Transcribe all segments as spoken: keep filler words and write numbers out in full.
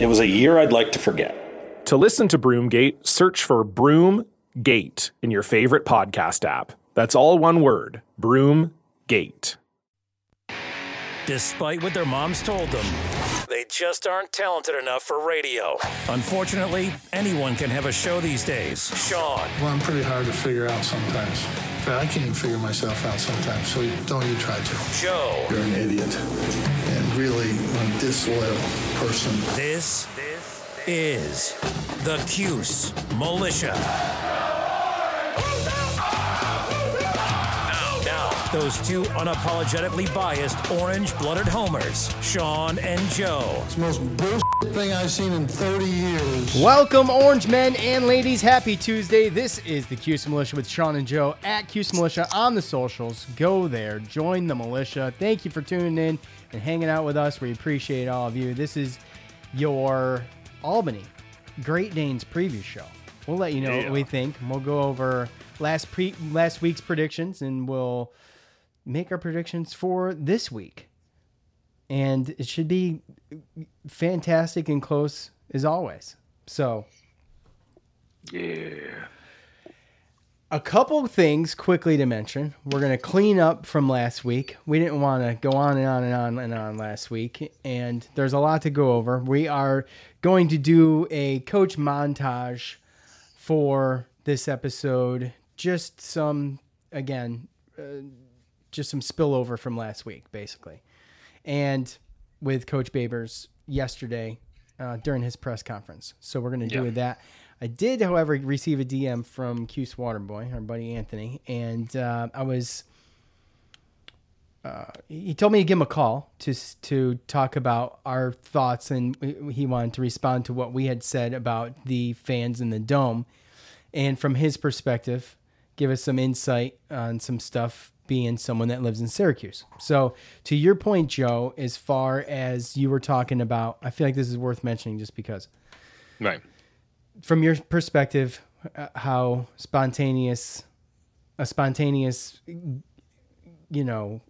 It was a year I'd like to forget. To listen to Broomgate, search for Broomgate in your favorite podcast app. That's all one word, Broomgate. Despite what their moms told them, they just aren't talented enough for radio. Unfortunately, anyone can have a show these days. Sean. Well, I'm pretty hard to figure out sometimes. I can't even figure myself out sometimes, so don't you try to. Joe. You're an idiot. And really a disloyal person. This, this is the Cuse Militia. Now, now, those two unapologetically biased, orange-blooded homers, Sean and Joe. It's the most bullshit thing I've seen in thirty years. Welcome, orange men and ladies. Happy Tuesday. This is the Cuse Militia with Sean and Joe at Cuse Militia on the socials. Go there. Join the militia. Thank you for tuning in and hanging out with us. We appreciate all of you. This is your Albany Great Danes preview show. We'll let you know yeah. what we think. We'll go over last pre- last week's predictions, and we'll make our predictions for this week. And it should be fantastic and close as always. So, yeah. A couple things quickly to mention. We're going to clean up from last week. We didn't want to go on and on and on and on last week, and there's a lot to go over. We are going to do a coach montage for this episode. Just some, again, uh, just some spillover from last week, basically. And with Coach Babers yesterday uh, during his press conference. So we're going to do yeah. that. I did, however, receive a D M from Q Waterboy, our buddy Anthony, and uh, I was. Uh, he told me to give him a call to to talk about our thoughts, and he wanted to respond to what we had said about the fans in the dome, and from his perspective, give us some insight on some stuff. Being someone that lives in Syracuse. So to your point, Joe, as far as you were talking about, I feel like this is worth mentioning just because. Right. From your perspective, uh, how spontaneous, a spontaneous, you know,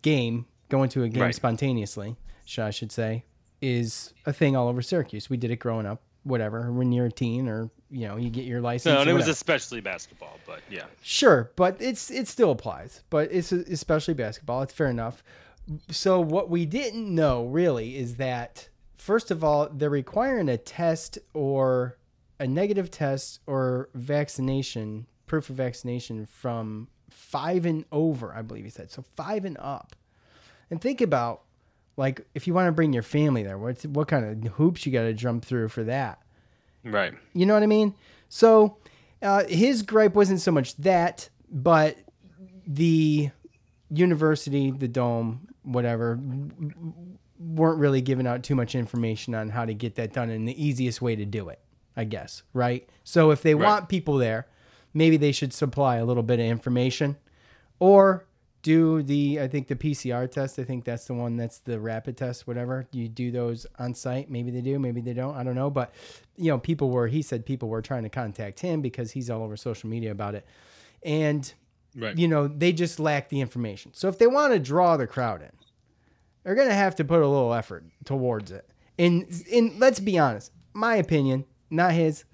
game, going to a game right. spontaneously, I should say, is a thing all over Syracuse. We did it growing up, whatever, when you're a teen or, you know, you get your license. No, and it was especially basketball, but yeah. Sure, but it's it still applies, but it's especially basketball. It's fair enough. So what we didn't know really is that, first of all, they're requiring a test or a negative test or vaccination, proof of vaccination from five and over, I believe he said. So five and up. And think about, like, if you want to bring your family there, what, what kind of hoops you got to jump through for that. Right. You know what I mean? So uh, his gripe wasn't so much that, but the university, the dome, whatever, weren't really giving out too much information on how to get that done and the easiest way to do it, I guess. Right. So if they right. want people there, maybe they should supply a little bit of information or do the, I think the P C R test. I think that's the one that's the rapid test, whatever. You do those on site. Maybe they do, maybe they don't. I don't know. But, you know, people were, he said people were trying to contact him because he's all over social media about it. And, right. you know, they just lack the information. So if they want to draw the crowd in, they're going to have to put a little effort towards it. And, and let's be honest, my opinion, not his,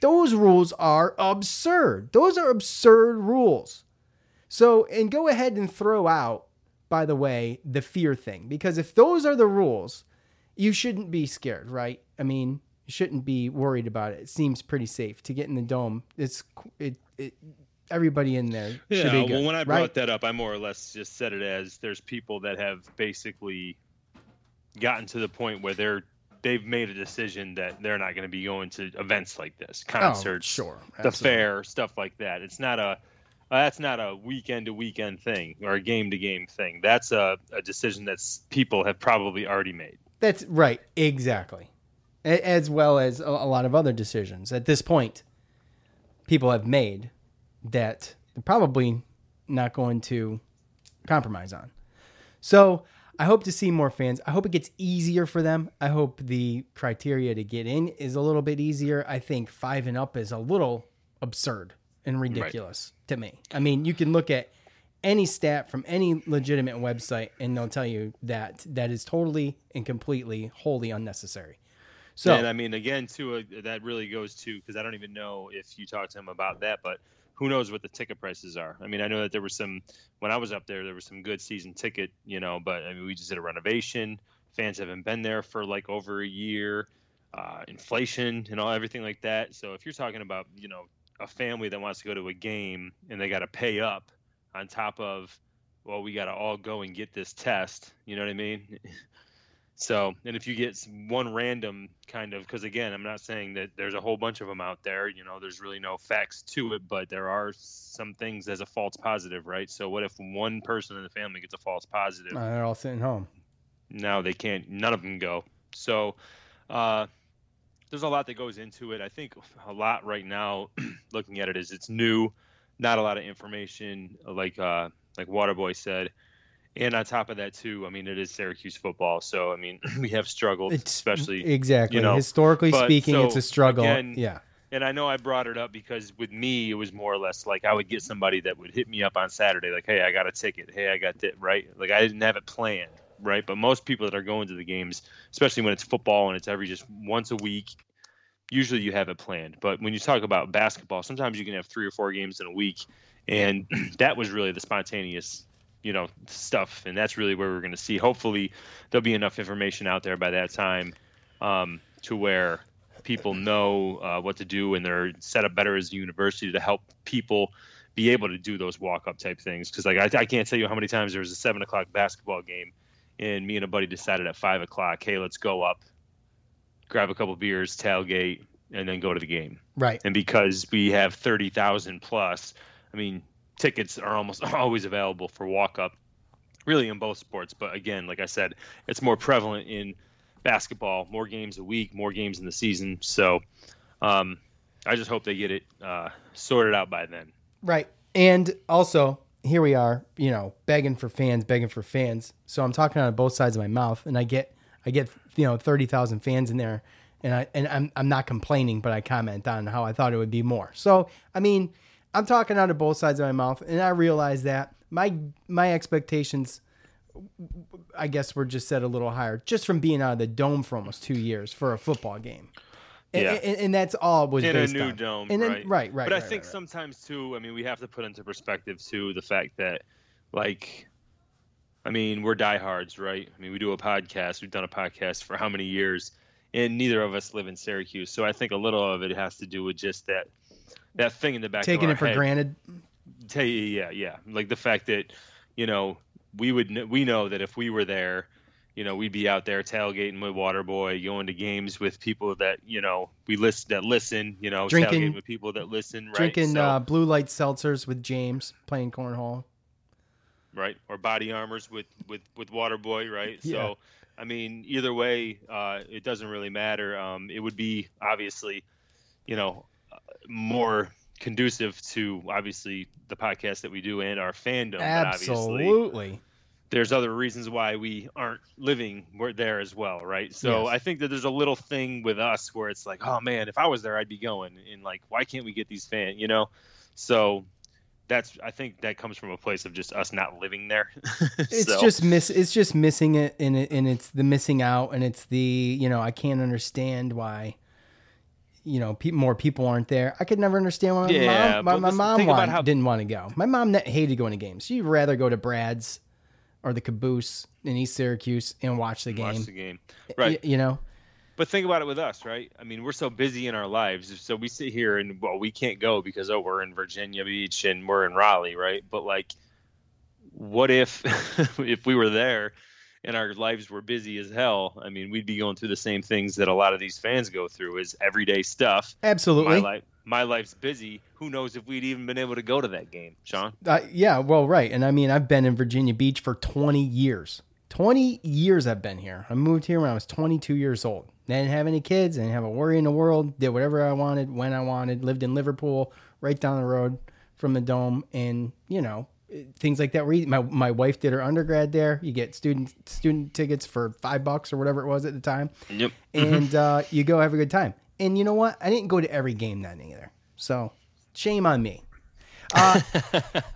those rules are absurd. Those are absurd rules. So, and go ahead and throw out, by the way, the fear thing. Because if those are the rules, you shouldn't be scared, right? I mean, you shouldn't be worried about it. It seems pretty safe to get in the dome. It's it, it everybody in there yeah, should be good. Well, when I brought right? that up, I more or less just said it as there's people that have basically gotten to the point where they're they've made a decision that they're not going to be going to events like this, concerts, oh, sure, the fair, stuff like that. It's not a uh, that's not a weekend to weekend thing or a game to game thing. That's a, a decision that people have probably already made. That's right, exactly. As well as a lot of other decisions at this point, people have made that they're probably not going to compromise on. So I hope to see more fans. I hope it gets easier for them. I hope the criteria to get in is a little bit easier. I think five and up is a little absurd and ridiculous right. to me. I mean, you can look at any stat from any legitimate website and they'll tell you that that is totally and completely, wholly unnecessary. So, and I mean, again, too, uh, that really goes to, because I don't even know if you talked to him about that, but who knows what the ticket prices are. I mean, I know that there was some, when I was up there, there was some good season ticket, you know, but I mean, we just did a renovation. Fans haven't been there for like over a year, uh, inflation and all everything like that. So if you're talking about, you know, a family that wants to go to a game and they got to pay up on top of, well, we got to all go and get this test. You know what I mean? So, and if you get one random kind of, because again, I'm not saying that there's a whole bunch of them out there, you know, there's really no facts to it, but there are some things as a false positive, right? So what if one person in the family gets a false positive? Uh, they're all sitting home. No, they can't, none of them go. So uh, there's a lot that goes into it. I think a lot right now, looking at it is it's new, not a lot of information, like uh, like Waterboy said. And on top of that, too, I mean, it is Syracuse football. So, I mean, we have struggled, it's, especially. Exactly. You know, historically but, speaking, so, it's a struggle. Again, yeah. And I know I brought it up because with me, it was more or less like I would get somebody that would hit me up on Saturday. Like, hey, I got a ticket. Hey, I got that, right? Like, I didn't have it planned, right? But most people that are going to the games, especially when it's football and it's every just once a week, usually you have it planned. But when you talk about basketball, sometimes you can have three or four games in a week. And that was really the spontaneous you know, stuff. And that's really where we're going to see. Hopefully there'll be enough information out there by that time um, to where people know uh, what to do and they're set up better as a university to help people be able to do those walk-up type things. Cause like, I, I can't tell you how many times there was a seven o'clock basketball game and me and a buddy decided at five o'clock, hey, let's go up, grab a couple beers, tailgate, and then go to the game. Right. And because we have thirty thousand plus, I mean, tickets are almost always available for walk-up, really in both sports. But again, like I said, it's more prevalent in basketball, more games a week, more games in the season. So um, I just hope they get it uh, sorted out by then. Right. And also, here we are, you know, begging for fans, begging for fans. So I'm talking out of both sides of my mouth, and I get, I get, you know, thirty thousand fans in there, and I and I'm I'm not complaining, but I comment on how I thought it would be more. So I mean, I'm talking out of both sides of my mouth, and I realize that my my expectations, I guess, were just set a little higher just from being out of the dome for almost two years for a football game. And, yeah. and, and that's all it was in based on. In a new on. dome, and then, right. Right, right. But right, I think right, right. sometimes, too, I mean, we have to put into perspective, too, the fact that, like, I mean, we're diehards, right? I mean, we do a podcast. We've done a podcast for how many years, and neither of us live in Syracuse. So I think a little of it has to do with just that. That thing in the back taking of our it for head, granted. Tell you, yeah, yeah. Like the fact that, you know, we would we know that if we were there, you know, we'd be out there tailgating with Waterboy, going to games with people that you know we list that listen, you know, drinking, tailgating with people that listen, right? Drinking so, uh, blue light seltzers with James, playing cornhole, right? Or body armors with with with Waterboy, right? Yeah. So, I mean, either way, uh, it doesn't really matter. Um, it would be obviously, you know, more conducive to obviously the podcast that we do and our fandom. Absolutely. There's other reasons why we aren't living we're there as well, right? So yes. I think that there's a little thing with us where it's like, oh man, if I was there, I'd be going. And like, why can't we get these fans, you know? So that's, I think that comes from a place of just us not living there. it's so. just miss, it's just missing it, and it, and it's the missing out, and it's the, you know, I can't understand why. You know, pe- more people aren't there. I could never understand why my yeah, mom, my, my mom wanted, how... didn't want to go. My mom hated going to games. She'd rather go to Brad's or the Caboose in East Syracuse and watch the game. Watch the game, right? Y- you know, But think about it with us, right? I mean, we're so busy in our lives. So we sit here and, well, we can't go because, oh, we're in Virginia Beach and we're in Raleigh, right? But, like, what if if we were there and our lives were busy as hell? I mean, we'd be going through the same things that a lot of these fans go through, is everyday stuff. Absolutely. My, life, my life's busy. Who knows if we'd even been able to go to that game, Sean? Uh, yeah, well, right. And, I mean, I've been in Virginia Beach for twenty years. twenty years I've been here. I moved here when I was twenty-two years old. I didn't have any kids. I didn't have a worry in the world. Did whatever I wanted, when I wanted. Lived in Liverpool, right down the road from the Dome. And, you know, things like that. My my wife did her undergrad there. You get student student tickets for five bucks or whatever it was at the time. Yep. And uh, you go have a good time. And you know what? I didn't go to every game then either. So shame on me. Uh,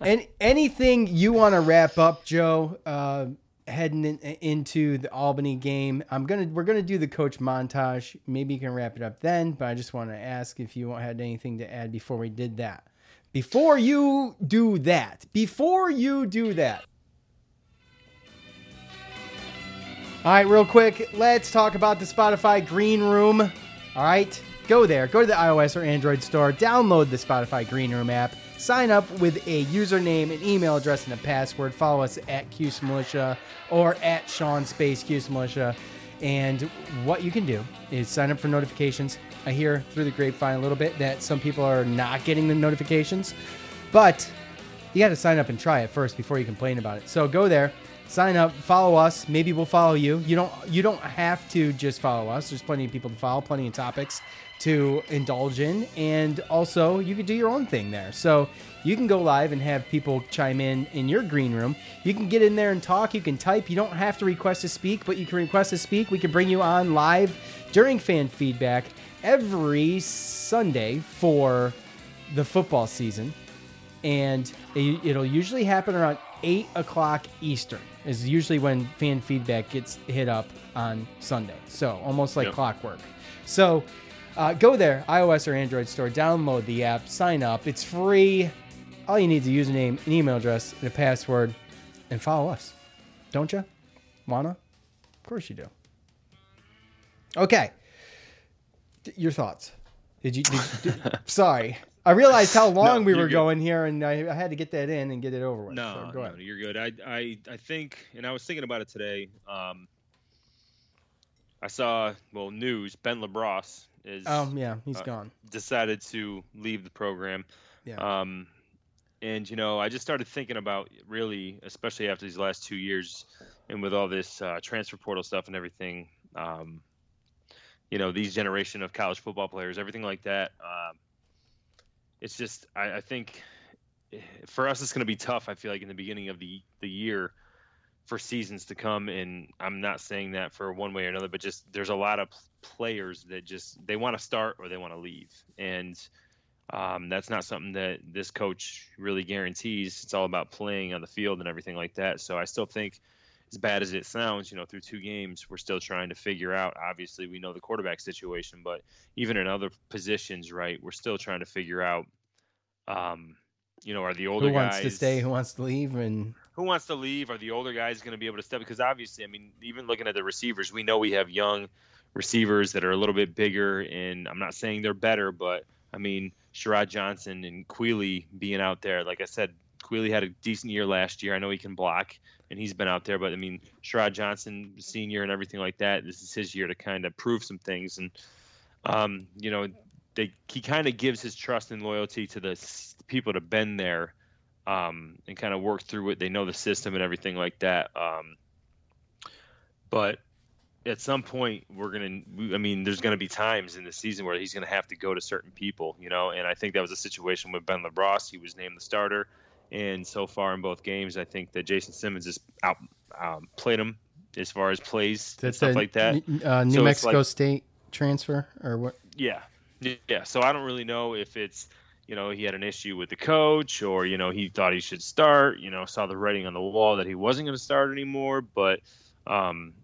and anything you want to wrap up, Joe, uh, heading in, into the Albany game. I'm gonna we're gonna do the coach montage. Maybe you can wrap it up then, but I just want to ask if you had anything to add before we did that. Before you do that. Before you do that. All right, real quick, let's talk about the Spotify Green Room. All right, go there. Go to the iOS or Android store. Download the Spotify Green Room app. Sign up with a username, an email address, and a password. Follow us at Cuse Militia or at Sean Space Cuse Militia. And what you can do is sign up for notifications. I hear through the grapevine a little bit that some people are not getting the notifications, but you got to sign up and try it first before you complain about it. So go there, sign up, follow us. Maybe we'll follow you. You don't. You don't have to just follow us. There's plenty of people to follow, plenty of topics to indulge in, and also you can do your own thing there. So you can go live and have people chime in in your green room. You can get in there and talk. You can type. You don't have to request to speak, but you can request to speak. We can bring you on live during fan feedback every Sunday for the football season, and it'll usually happen around eight o'clock Eastern is usually when fan feedback gets hit up on Sunday. So almost like yep. clockwork. So Uh, go there, iOS or Android store, download the app, sign up. It's free. All you need is a username, an email address, and a password, and follow us. Don't you? Wanna? Of course you do. Okay. D- your thoughts. Did you? Did you did, sorry. I realized how long no, we were good. going here, and I, I had to get that in and get it over with. No, so go no ahead. You're good. I, I, I think, and I was thinking about it today, um, I saw, well, news, Ben Labrosse. Is, oh yeah, he's uh, gone. Decided to leave the program. Yeah. Um, and you know, I just started thinking about really, especially after these last two years, and with all this uh, transfer portal stuff and everything. Um, you know, these generation of college football players, everything like that. Um, it's just, I, I think, for us, it's going to be tough. I feel like in the beginning of the the year. For seasons to come, and I'm not saying that for one way or another, but just there's a lot of players that just they want to start or they want to leave, and um, that's not something that this coach really guarantees. It's all about playing on the field and everything like that. So I still think, as bad as it sounds, you know, through two games, we're still trying to figure out. Obviously, we know the quarterback situation, but even in other positions, right, we're still trying to figure out. Um, You know, are the older guys... Who wants guys, to stay, who wants to leave, and... Who wants to leave? Are the older guys going to be able to step? Because obviously, I mean, even looking at the receivers, we know we have young receivers that are a little bit bigger, and I'm not saying they're better, but, I mean, Sharod Johnson and Queeley being out there. Like I said, Queeley had a decent year last year. I know he can block, and he's been out there, but, I mean, Sharod Johnson, senior and everything like that, this is his year to kind of prove some things. And, um, you know... They, he kind of gives his trust and loyalty to the people that have been there um, and kind of work through it. They know the system and everything like that. Um, but at some point, we're going to – I mean, there's going to be times in the season where he's going to have to go to certain people, you know, and I think that was a situation with Ben Labrosse. He was named the starter, and so far in both games, I think that Jason Simmons has out, um, played him as far as plays That's and stuff a, like that. Uh, New so Mexico like, State transfer or what? Yeah. Yeah, so I don't really know if it's, you know, he had an issue with the coach or, you know, he thought he should start, you know, saw the writing on the wall that he wasn't going to start anymore. But, um,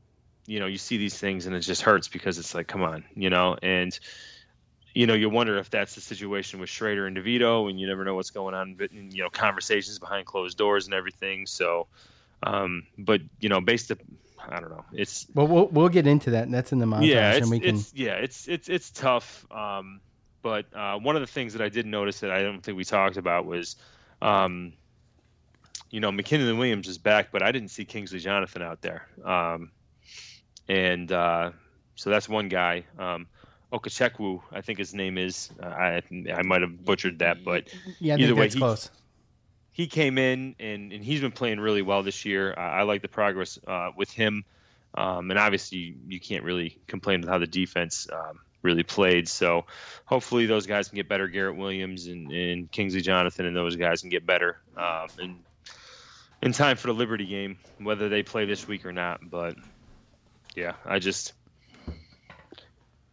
you know, you see these things and it just hurts because it's like, come on, you know, and, you know, you wonder if that's the situation with Shrader and DeVito, and you never know what's going on, but, you know, conversations behind closed doors and everything. So, um, but, you know, based I don't know. It's well, we'll we'll get into that, and that's in the montage. Yeah, it's, and we can... it's yeah, it's it's it's tough. Um, but uh, one of the things that I did notice that I don't think we talked about was, um, you know, McKinnon and Williams is back, but I didn't see Kingsley Jonathan out there. Um, and uh, so that's one guy. Um, Okachekwu, I think his name is. Uh, I I might have butchered that, but yeah, either way, he, close. He came in, and, and he's been playing really well this year. Uh, I like the progress uh, with him. Um, and obviously, you, you can't really complain with how the defense um, really played. So hopefully those guys can get better. Garrett Williams and, and Kingsley Jonathan and those guys can get better um, in, in time for the Liberty game, whether they play this week or not. But, yeah, I just –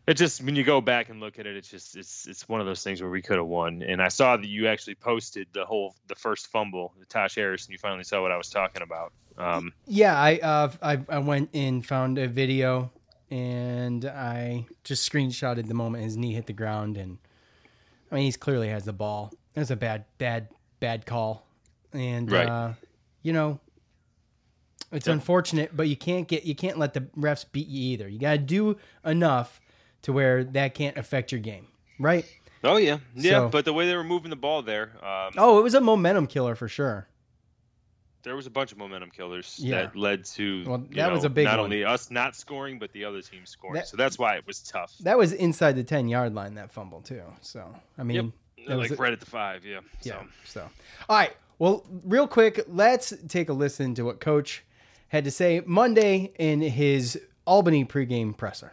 It just when you go back and look at it, it's just it's it's one of those things where we could have won. And I saw that you actually posted the whole the first fumble, the Taj Harris, and you finally saw what I was talking about. Um, yeah, I uh I, I went and found a video, and I just screenshotted the moment his knee hit the ground, and I mean he clearly has the ball. It was a bad bad bad call, and right. uh, you know it's yeah. unfortunate, but you can't get you can't let the refs beat you either. You got to do enough to where that can't affect your game, right? Oh, yeah. Yeah, so, but the way they were moving the ball there... Um, oh, it was a momentum killer for sure. There was a bunch of momentum killers yeah. that led to well, that you know, was a big not one. Only us not scoring, but the other team scoring. That, so that's why it was tough. That was inside the ten-yard line, that fumble, too. So, I mean... Yep. Like was, right at the five, yeah. Yeah, so. so. All right, well, real quick, let's take a listen to what Coach had to say Monday in his Albany pregame presser.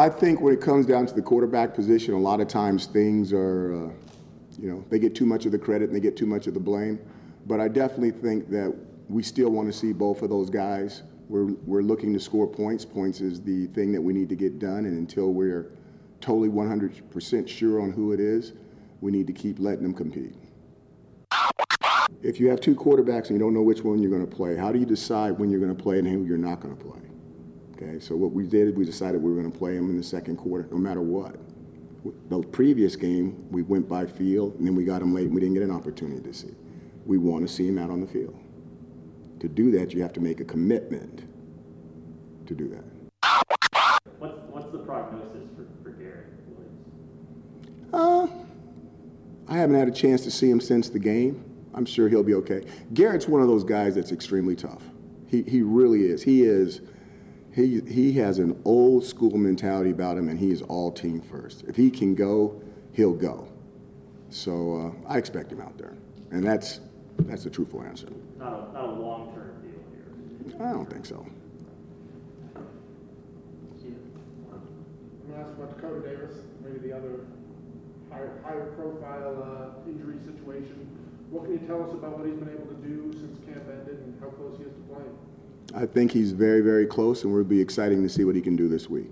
I think when it comes down to the quarterback position, a lot of times things are, uh, you know, they get too much of the credit and they get too much of the blame. But I definitely think that we still want to see both of those guys. We're we're looking to score points. Points is the thing that we need to get done. And until we're totally one hundred percent sure on who it is, we need to keep letting them compete. If you have two quarterbacks and you don't know which one you're going to play, how do you decide when you're going to play and who you're not going to play? Okay, so what we did, we decided we were going to play them in the second quarter, no matter what. The previous game, we went by field, and then we got them late, and we didn't get an opportunity to see. We want to see them out on the field. To do that, you have to make a commitment to do that. What's, what's the prognosis for, for Garrett Williams? Uh, I haven't had a chance to see him since the game. I'm sure he'll be okay. Garrett's one of those guys that's extremely tough. He he really is. He is... He he has an old school mentality about him, and he is all team first. If he can go, he'll go. So uh, I expect him out there, and that's that's the truthful answer. Not a, not a long-term deal here. I don't think so. I'm gonna ask about Dakota Davis, maybe the other higher, higher profile uh, injury situation. What can you tell us about what he's been able to do since camp ended, and how close he is to playing? I think he's very, very close, and it would be exciting to see what he can do this week.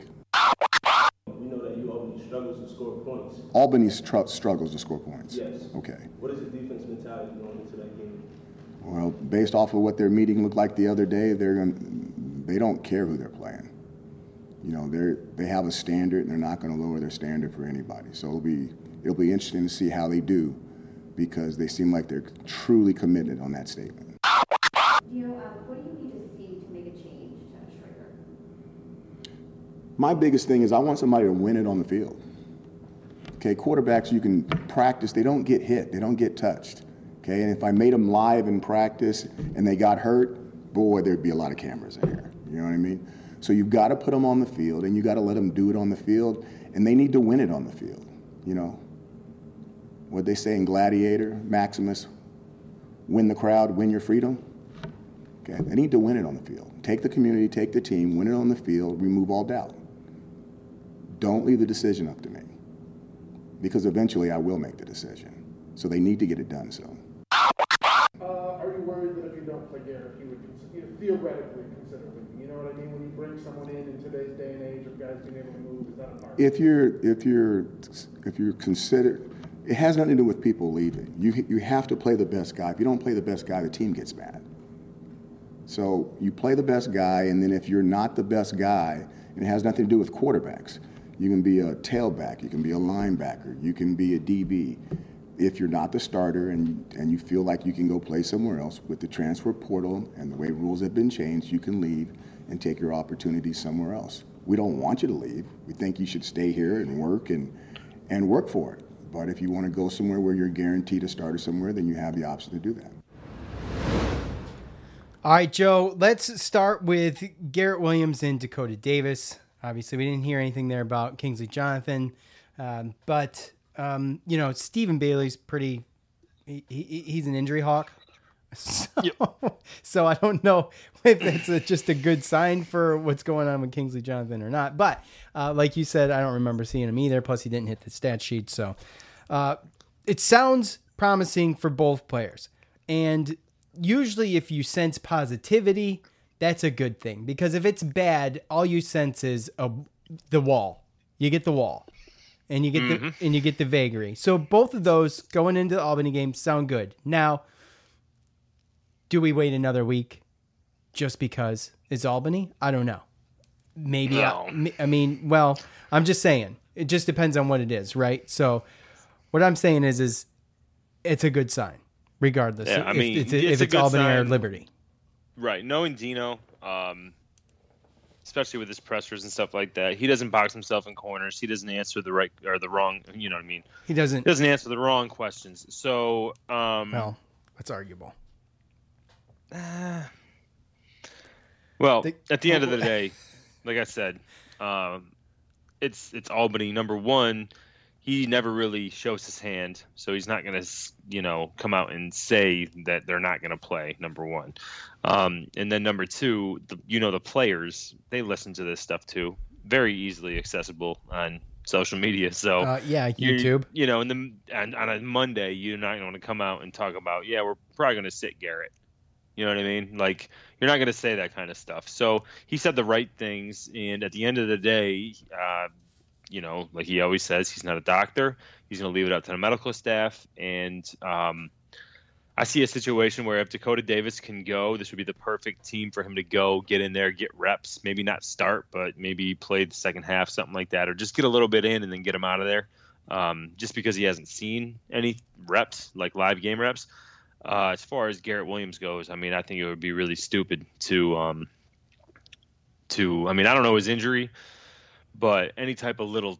We know that you Albany struggles to score points. Albany tr- struggles to score points. Yes. Okay. What is the defense mentality going into that game? Well, based off of what their meeting looked like the other day, they're going. They don't care who they're playing. You know, they're they have a standard, and they're not going to lower their standard for anybody. So it'll be it'll be interesting to see how they do, because they seem like they're truly committed on that statement. You know, uh, what do you need to see to make a change to Shrader? My biggest thing is I want somebody to win it on the field. Okay, quarterbacks, you can practice. They don't get hit. They don't get touched. Okay, and if I made them live in practice and they got hurt, boy, there'd be a lot of cameras in here. You know what I mean? So you've got to put them on the field, and you got to let them do it on the field, and they need to win it on the field. You know, what they say in Gladiator, Maximus, win the crowd, win your freedom. Okay. They need to win it on the field. Take the community, take the team, win it on the field, remove all doubt. Don't leave the decision up to me, because eventually I will make the decision. So they need to get it done soon. Uh, are you worried that if you don't play Garrett, you would you know, theoretically consider leaving? You know what I mean? When you bring someone in in today's day and age of guys being able to move, is that a part? If you're if you're if you're considered, it has nothing to do with people leaving. You you have to play the best guy. If you don't play the best guy, the team gets mad. So you play the best guy, and then if you're not the best guy, and it has nothing to do with quarterbacks, you can be a tailback, you can be a linebacker, you can be a D B. if you're not the starter and and you feel like you can go play somewhere else, with the transfer portal and the way rules have been changed, you can leave and take your opportunity somewhere else. We don't want you to leave. We think you should stay here and work and and work for it. But if you want to go somewhere where you're guaranteed a starter somewhere, then you have the option to do that. All right, Joe, let's start with Garrett Williams and Dakota Davis. Obviously, we didn't hear anything there about Kingsley Jonathan, um, but, um, you know, Stephen Bailey's pretty he, – he, he's an injury hawk. So, yep. so I don't know if that's a, just a good sign for what's going on with Kingsley Jonathan or not. But uh, like you said, I don't remember seeing him either. Plus, he didn't hit the stat sheet. So uh, it sounds promising for both players. And usually if you sense positivity, that's a good thing, because if it's bad, all you sense is a, the wall. You get the wall and you get mm-hmm. the and you get the vagary. So both of those going into the Albany game sound good. Now, do we wait another week just because it's Albany? I don't know. Maybe. No. I, I mean, well, I'm just saying it just depends on what it is. Right. So what I'm saying is, is it's a good sign regardless. Yeah, I if, mean, it's, it's, if it's Albany sign. Or Liberty. Right. Knowing Dino, um, especially with his pressers and stuff like that, he doesn't box himself in corners. He doesn't answer the right or the wrong. You know what I mean? He doesn't. He doesn't answer the wrong questions. So, um, well, that's arguable. Uh, well, the, at the end of the day, like I said, um, it's it's Albany. Number one, he never really shows his hand, so he's not going to, you know, come out and say that they're not going to play, number one. Um, and then number two, the, you know, the players, they listen to this stuff too. Very easily accessible on social media. So uh, yeah, YouTube. You know, and then on a Monday, you're not going to come out and talk about, yeah, we're probably going to sit Garrett. You know what I mean? Like, you're not going to say that kind of stuff. So he said the right things, and at the end of the day, uh, you know, like he always says, he's not a doctor. He's going to leave it up to the medical staff. And um, I see a situation where if Dakota Davis can go, this would be the perfect team for him to go, get in there, get reps, maybe not start, but maybe play the second half, something like that, or just get a little bit in and then get him out of there. Um, just because he hasn't seen any reps, like live game reps. Uh, as far as Garrett Williams goes, I mean, I think it would be really stupid to um, to I mean, I don't know his injury. But any type of little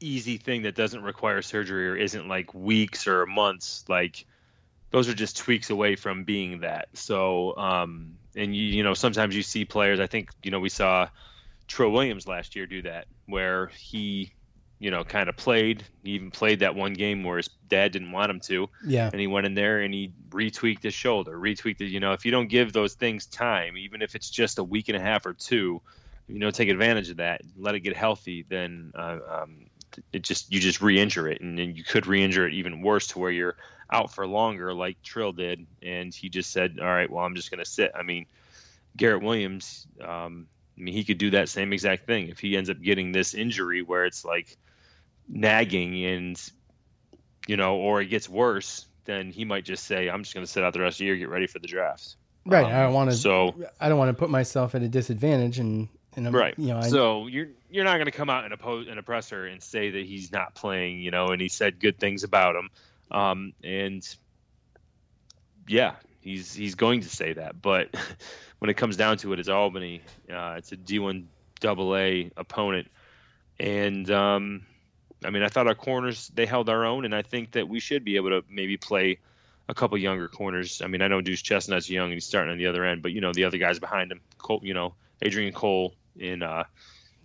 easy thing that doesn't require surgery or isn't like weeks or months, like those are just tweaks away from being that. So, um, and you, you know, sometimes you see players, I think, you know, we saw Troy Williams last year do that, where he, you know, kind of played, he even played that one game where his dad didn't want him to. Yeah. And he went in there and he retweaked his shoulder, retweaked it. You know, if you don't give those things time, even if it's just a week and a half or two, you know, take advantage of that, let it get healthy, then uh, um, it just you just re-injure it, and then you could re-injure it even worse to where you're out for longer like Trill did, and he just said, all right, well, I'm just going to sit. I mean, Garrett Williams, um, I mean, he could do that same exact thing if he ends up getting this injury where it's like nagging and, you know, or it gets worse, then he might just say, I'm just going to sit out the rest of the year, get ready for the draft. Right. Um, I don't want to so, I don't want to put myself at a disadvantage and – right. You know, I, so you're you're not going to come out and oppose an oppressor and say that he's not playing, you know, and he said good things about him. Um, and yeah, he's he's going to say that. But when it comes down to it, it's Albany. Uh, it's a D one double A opponent. And um, I mean, I thought our corners, they held our own. And I think that we should be able to maybe play a couple younger corners. I mean, I know Deuce Chestnut's young and he's starting on the other end, but, you know, the other guys behind him, Cole, you know, Adrian Cole and, uh,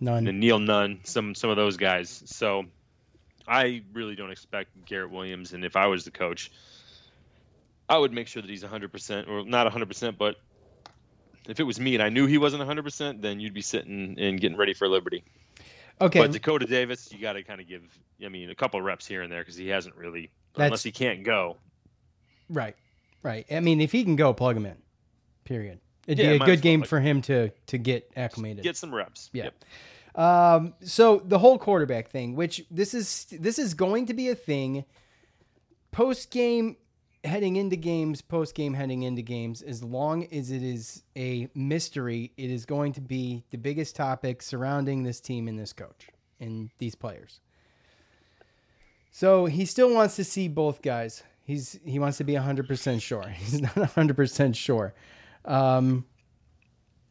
Nunn. and Neil Nunn, some some of those guys. So I really don't expect Garrett Williams, and if I was the coach, I would make sure that he's one hundred percent, or not one hundred percent, but if it was me and I knew he wasn't one hundred percent, then you'd be sitting and getting ready for Liberty. Okay. But Dakota Davis, you got to kind of give, I mean, a couple of reps here and there because he hasn't really, That's, unless he can't go. Right, right. I mean, if he can go, plug him in, period. It'd yeah, be a good game like for him to to get acclimated. Get some reps. Yeah. Yep. Um, so the whole quarterback thing, which this is this is going to be a thing post-game, heading into games, post-game, heading into games, as long as it is a mystery, it is going to be the biggest topic surrounding this team and this coach and these players. So he still wants to see both guys. He's he wants to be one hundred percent sure. He's not one hundred percent sure. Um,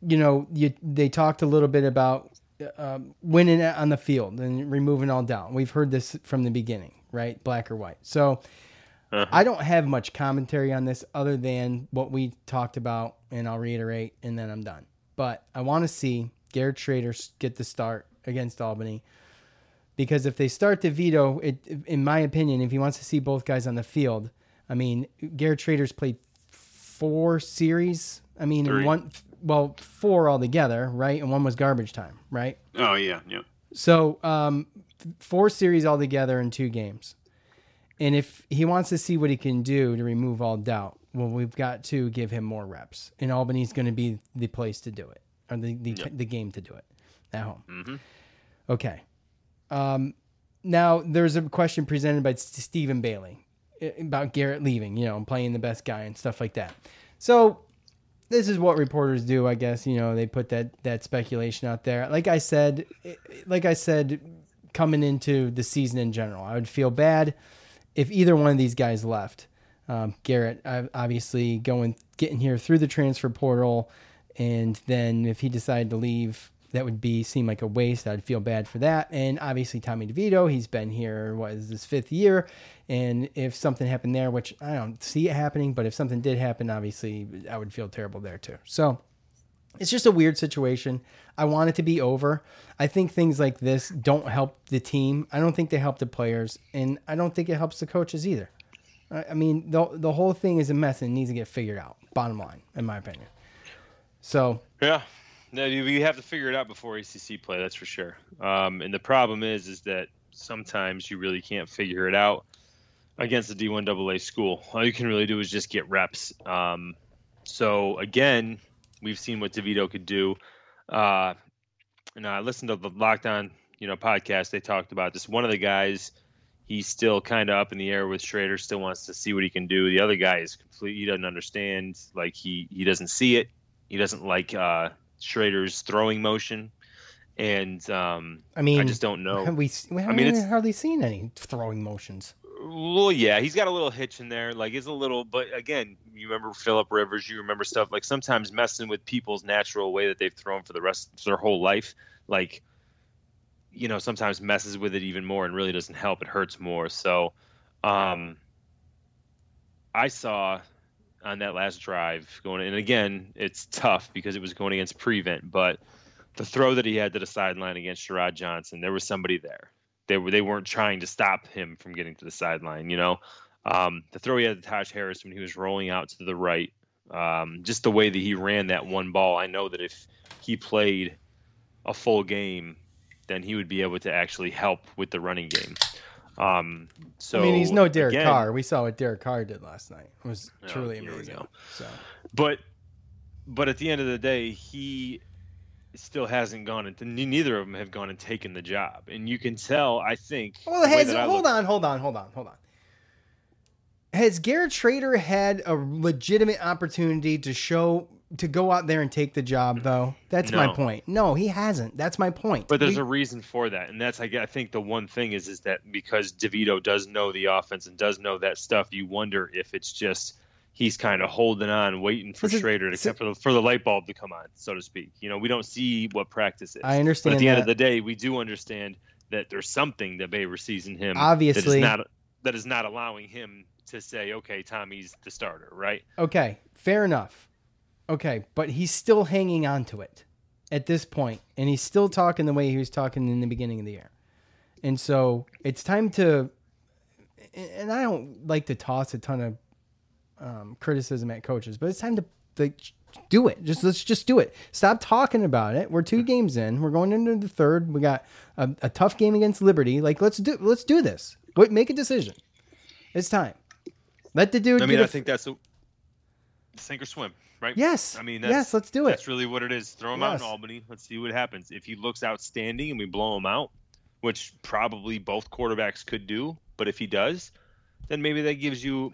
you know, you, they talked a little bit about uh, winning on the field and removing all doubt. We've heard this from the beginning, right? Black or white. So uh-huh. I don't have much commentary on this other than what we talked about, and I'll reiterate, and then I'm done. But I want to see Garrett Shrader get the start against Albany. Because if they start DeVito, it, in my opinion, if he wants to see both guys on the field, I mean, Garrett Shrader's played four series. I mean, in one, well, four altogether, right? And one was garbage time, right? Oh, yeah, yeah. So um, four series altogether in two games. And if he wants to see what he can do to remove all doubt, well, we've got to give him more reps. And Albany's going to be the place to do it, or the, the, yeah. the game to do it at home. Mm-hmm. Okay. Um, now there's a question presented by Stephen Bailey about Garrett leaving, you know, and playing the best guy and stuff like that. So this is what reporters do, I guess, you know, they put that, that speculation out there. Like I said, like I said, coming into the season in general, I would feel bad if either one of these guys left. Um, Garrett, obviously going, getting here through the transfer portal. And then if he decided to leave, that would be seem like a waste. I'd feel bad for that. And obviously Tommy DeVito, he's been here, what is this, fifth year? And if something happened there, which I don't see it happening, but if something did happen, obviously I would feel terrible there too. So it's just a weird situation. I want it to be over. I think things like this don't help the team. I don't think they help the players, and I don't think it helps the coaches either. I mean, the the whole thing is a mess and needs to get figured out, bottom line, in my opinion. So yeah. No, you have to figure it out before A C C play, that's for sure. Um, and the problem is is that sometimes you really can't figure it out against a D one double A school. All you can really do is just get reps. Um, so, again, we've seen what DeVito could do. Uh, and I listened to the Locked On you know, podcast. They talked about this. One of the guys, he's still kind of up in the air with Shrader, still wants to see what he can do. The other guy is completely, he doesn't understand. Like, he, he doesn't see it. He doesn't like uh, – Shrader's throwing motion, and um, I mean, I just don't know. Have we, we haven't I mean, it's, hardly seen any throwing motions. Well, yeah, he's got a little hitch in there. Like, it's a little, but again, you remember Phillip Rivers, you remember stuff like sometimes messing with people's natural way that they've thrown for the rest of their whole life. Like, you know, sometimes messes with it even more and really doesn't help. It hurts more. So um, I saw on that last drive going, and again, it's tough because it was going against Prevent, but the throw that he had to the sideline against Sharod Johnson, there was somebody there. They were, they weren't trying to stop him from getting to the sideline, you know, um, the throw he had to Taj Harris when he was rolling out to the right, um, just the way that he ran that one ball. I know that if he played a full game, then he would be able to actually help with the running game. Um, so I mean, he's no Derek again, Carr. We saw what Derek Carr did last night. It was oh, truly amazing. So, but but at the end of the day, he still hasn't gone, and neither of them have gone and taken the job. And you can tell, I think. Well, has hold look, on, hold on, hold on, hold on. Has Garrett Shrader had a legitimate opportunity to show? To go out there and take the job, though, that's no. my point. No, he hasn't. That's my point. But there's we, a reason for that, and that's I, I think the one thing is is that because DeVito does know the offense and does know that stuff, you wonder if it's just he's kind of holding on, waiting for Shrader, to, except for the, for the light bulb to come on, so to speak. You know, we don't see what practice is. I understand. But at the that. end of the day, we do understand that there's something that Baber sees in him. Obviously, that is not, that is not allowing him to say, "Okay, Tommy's the starter," right? Okay, fair enough. Okay, but he's still hanging on to it at this point, and he's still talking the way he was talking in the beginning of the year. And so it's time to – and I don't like to toss a ton of um, criticism at coaches, but it's time to like, do it. Just let's just do it. Stop talking about it. We're two games in. We're going into the third. We got a, a tough game against Liberty. Like, let's do let's do this. What, make a decision. It's time. Let the dude – I mean, I think that's a sink or swim. Right? Yes. I mean, that's, yes, let's do it. That's really what it is. Throw him yes. out in Albany. Let's see what happens. If he looks outstanding and we blow him out, which probably both quarterbacks could do, but if he does, then maybe that gives you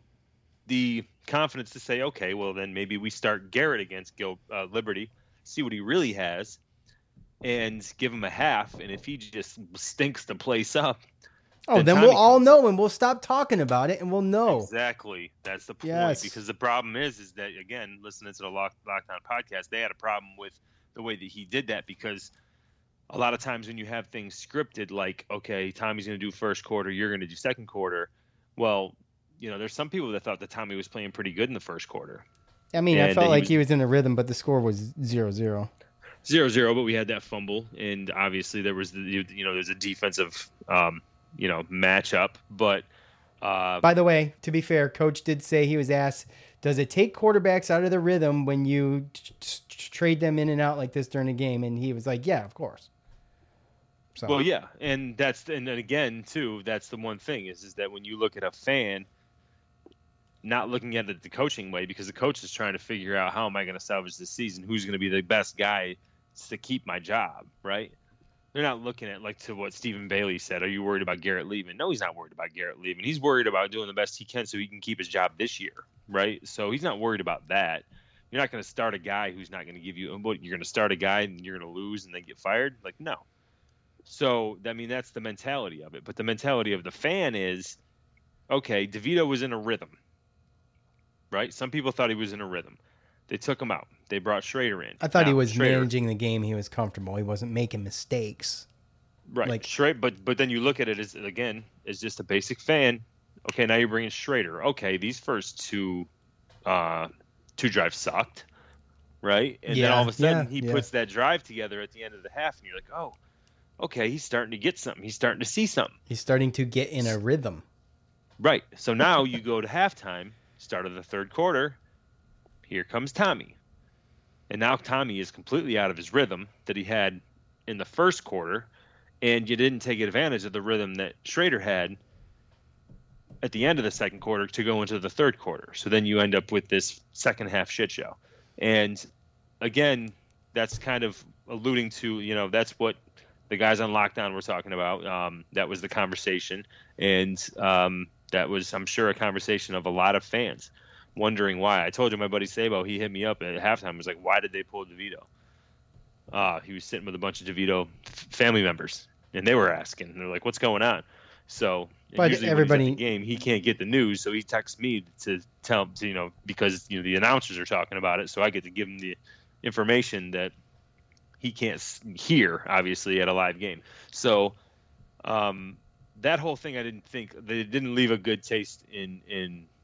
the confidence to say, okay, well, then maybe we start Garrett against Gil, uh, Liberty, see what he really has, and give him a half. And if he just stinks the place up, Oh, then, then we'll all know and we'll stop talking about it and we'll know. Exactly. That's the point. Yes. Because the problem is, is that, again, listening to the Lock, Lockdown podcast, they had a problem with the way that he did that, because a lot of times when you have things scripted, like, okay, Tommy's going to do first quarter, you're going to do second quarter. Well, you know, there's some people that thought that Tommy was playing pretty good in the first quarter. I mean, and I felt like he was, he was in a rhythm, but the score was zero zero. zero zero, but we had that fumble, and obviously there was, the, you know, there's a defensive, um, you know, matchup. But uh, by the way, to be fair, Coach did say, he was asked, does it take quarterbacks out of the rhythm when you t- t- trade them in and out like this during a game? And he was like, yeah, of course. So. Well, yeah, and that's, and then again too, that's the one thing is, is that when you look at a fan, not looking at it the coaching way, because the coach is trying to figure out, how am I going to salvage this season? Who's going to be the best guy to keep my job, right? They're not looking at, like, to what Stephen Bailey said, are you worried about Garrett leaving? No, he's not worried about Garrett leaving. He's worried about doing the best he can so he can keep his job this year, right? So he's not worried about that. You're not going to start a guy who's not going to give you input. You're going to start a guy and you're going to lose and then get fired? Like, no. So, I mean, that's the mentality of it. But the mentality of the fan is, okay, DeVito was in a rhythm, right? Some people thought he was in a rhythm. They took him out. They brought Shrader in. I thought now, he was Shrader, managing the game. He was comfortable. He wasn't making mistakes. Right. Like, Shrader, but but then you look at it as, again, as just a basic fan. Okay, now you're bringing Shrader. Okay, these first two uh, two drives sucked, right? And yeah, then all of a sudden yeah, he yeah. puts that drive together at the end of the half, and you're like, oh, okay, he's starting to get something. He's starting to see something. He's starting to get in a rhythm. Right. So now you go to halftime, start of the third quarter, here comes Tommy. And now Tommy is completely out of his rhythm that he had in the first quarter, and you didn't take advantage of the rhythm that Shrader had at the end of the second quarter to go into the third quarter. So then you end up with this second half shit show. And again, that's kind of alluding to, you know, that's what the guys on Lockdown were talking about. Um, that was the conversation. And um, that was, I'm sure, a conversation of a lot of fans wondering why. I told you my buddy Sabo, he hit me up at halftime, was like, why did they pull DeVito? Uh, he was sitting with a bunch of DeVito family members, and they were asking. And they're like, what's going on? So but usually everybody, when he's at the game, he can't get the news, so he texts me to tell him, to, you know, because you know the announcers are talking about it, so I get to give him the information that he can't hear, obviously, at a live game. So um, that whole thing, I didn't think – they didn't leave a good taste in in –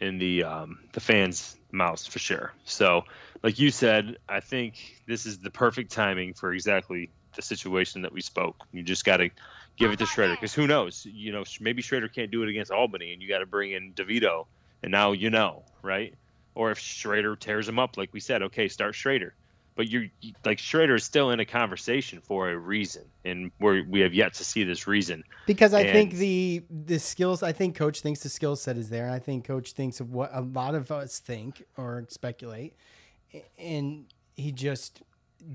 in the um, the fans' mouths for sure. So, like you said, I think this is the perfect timing for exactly the situation that we spoke. You just got to give it to Shrader, because who knows? You know, maybe Shrader can't do it against Albany, and you got to bring in DeVito, and now you know, right? Or if Shrader tears him up, like we said, okay, start Shrader. But you're like, Shrader is still in a conversation for a reason, and we we have yet to see this reason. Because I and, think the the skills, I think Coach thinks the skill set is there, and I think Coach thinks of what a lot of us think or speculate, and he just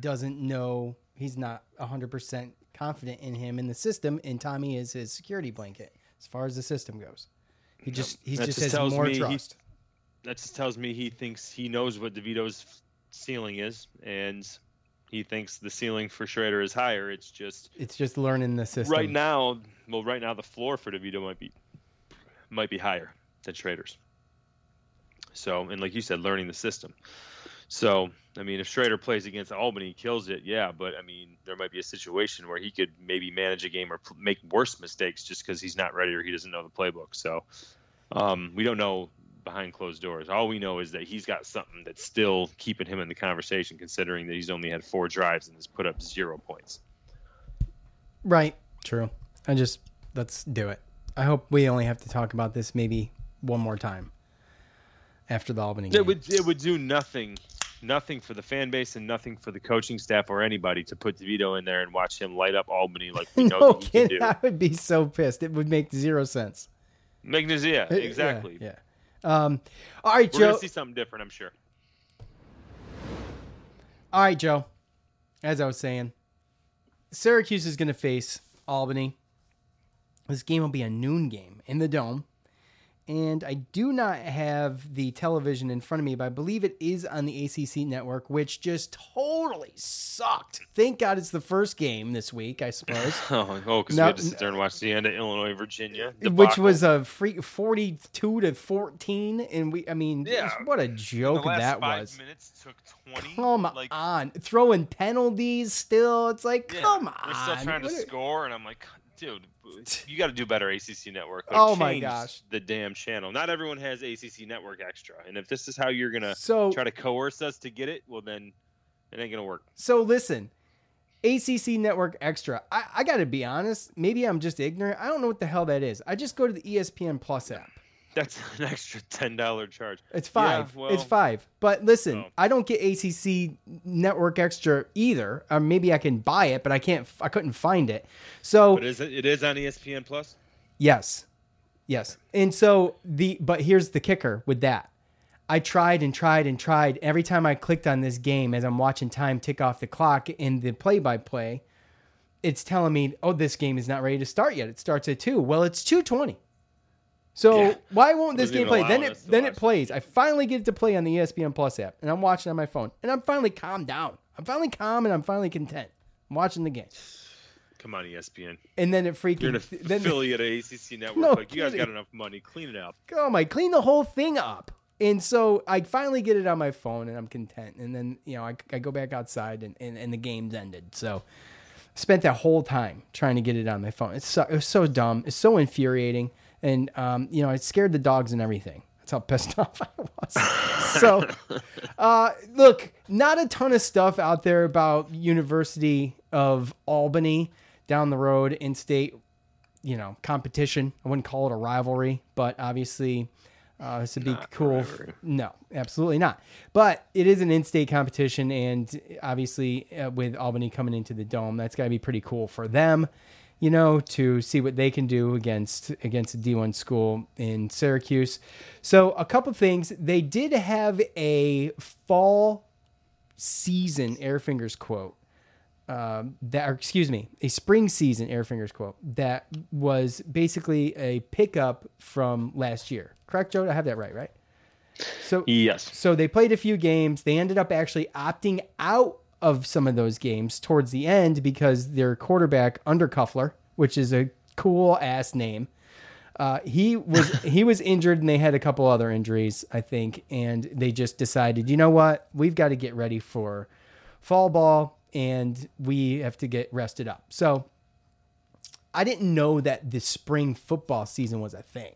doesn't know. He's not one hundred percent confident in him in the system, and Tommy is his security blanket as far as the system goes. He just he just has more trust. He, that just tells me he thinks he knows what DeVito's ceiling is, and he thinks the ceiling for Shrader is higher. It's just it's just learning the system. Right now, well, right now the floor for DeVito might be might be higher than Shrader's. So, and like you said, learning the system. So, I mean, if Shrader plays against Albany, kills it, yeah. But I mean, there might be a situation where he could maybe manage a game or p- make worse mistakes just because he's not ready or he doesn't know the playbook. So, um, we don't know. Behind closed doors, all we know is that he's got something that's still keeping him in the conversation, considering that he's only had four drives and has put up zero points. Right. True. I just, let's do it. I hope we only have to talk about this maybe one more time after the Albany game. It would, it would do nothing, nothing for the fan base and nothing for the coaching staff or anybody to put DeVito in there and watch him light up Albany like we know no that he can do. I would be so pissed. It would make zero sense. Magnesia, exactly. Yeah. yeah. Um, all right, Joe. We're gonna see something different, I'm sure. All right, Joe. As I was saying, Syracuse is gonna face Albany. This game will be a noon game in the Dome, and I do not have the television in front of me, but I believe it is on the A C C Network, which just totally sucked. Thank God it's the first game this week, I suppose. Oh, oh, because we had to sit there and watch the end of Illinois, Virginia, debacle. Which was a free forty-two to fourteen, and we, I mean, yeah. what a joke the last that five was. Minutes took twenty. Come like, on, throwing penalties still. It's like, yeah, come on, we're still trying to score, and I'm like, dude, you got to do better, A C C Network. Like, oh my gosh, the damn channel. Not everyone has A C C Network Extra, and if this is how you're gonna so, try to coerce us to get it, well then it ain't gonna work. So listen, A C C Network Extra. I, I got to be honest. Maybe I'm just ignorant. I don't know what the hell that is. I just go to the E S P N Plus app. That's an extra ten dollars charge. It's five. Yeah, well, it's five. But listen, well, I don't get A C C Network Extra either. Or maybe I can buy it, but I can't. I couldn't find it. So but is it, it is on E S P N Plus. Yes, yes. And so the but here's the kicker with that. I tried and tried and tried. Every time I clicked on this game, as I'm watching time tick off the clock in the play-by-play, it's telling me, "Oh, this game is not ready to start yet. It starts at two." Well, it's two twenty. So yeah. why won't this game play? Then it then watch. it plays. I finally get it to play on the E S P N Plus app, and I'm watching on my phone, and I'm finally calmed down. I'm finally calm, and I'm finally content. I'm watching the game. Come on, E S P N. And then it freaking... You're an affiliate of A C C Network. No, like, you guys got enough money. Clean it up. Come on, clean the whole thing up. And so I finally get it on my phone, and I'm content. And then, you know, I, I go back outside, and, and, and the game's ended. So spent that whole time trying to get it on my phone. It's so, it was so dumb. It's so infuriating. And, um, you know, it scared the dogs and everything. That's how pissed off I was. So, uh, look, not a ton of stuff out there about University of Albany down the road, in-state, you know, competition. I wouldn't call it a rivalry, but obviously uh, this would be not cool. F- no, absolutely not. But it is an in-state competition, and obviously uh, with Albany coming into the Dome, that's got to be pretty cool for them. You know, to see what they can do against against a D one school in Syracuse. So a couple things. They did have a fall season Air Fingers quote um, that, or excuse me, a spring season Air Fingers quote that was basically a pickup from last year. Correct, Joe? I have that right, right? So yes. So they played a few games. They ended up actually opting out of some of those games towards the end because their quarterback Undercuffler, which is a cool ass name, uh, he was he was injured, and they had a couple other injuries, I think, and they just decided, you know what, we've got to get ready for fall ball, and we have to get rested up. So I didn't know that the spring football season was a thing,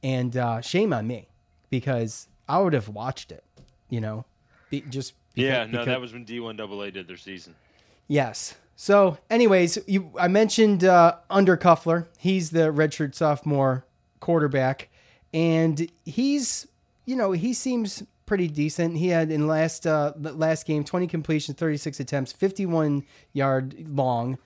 and uh, shame on me because I would have watched it, you know, be, just. Because, yeah, no, because, that was when D one double A did their season. Yes. So, anyways, you, I mentioned uh, Undercuffler. He's the redshirt sophomore quarterback, and he's, you know, he seems pretty decent. He had in last uh, last game twenty completions, thirty-six attempts, fifty-one yard long,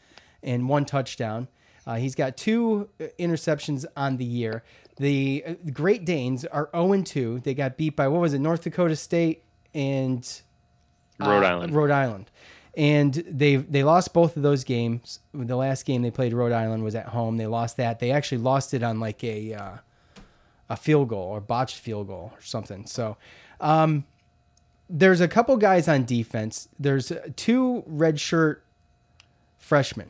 and one touchdown. Uh, he's got two interceptions on the year. The Great Danes are zero and two. They got beat by what was it, North Dakota State and Rhode Island. Uh, Rhode Island. And they they lost both of those games. The last game they played Rhode Island was at home. They lost that. They actually lost it on like a uh, a field goal or botched field goal or something. So um, there's a couple guys on defense. There's two redshirt freshmen,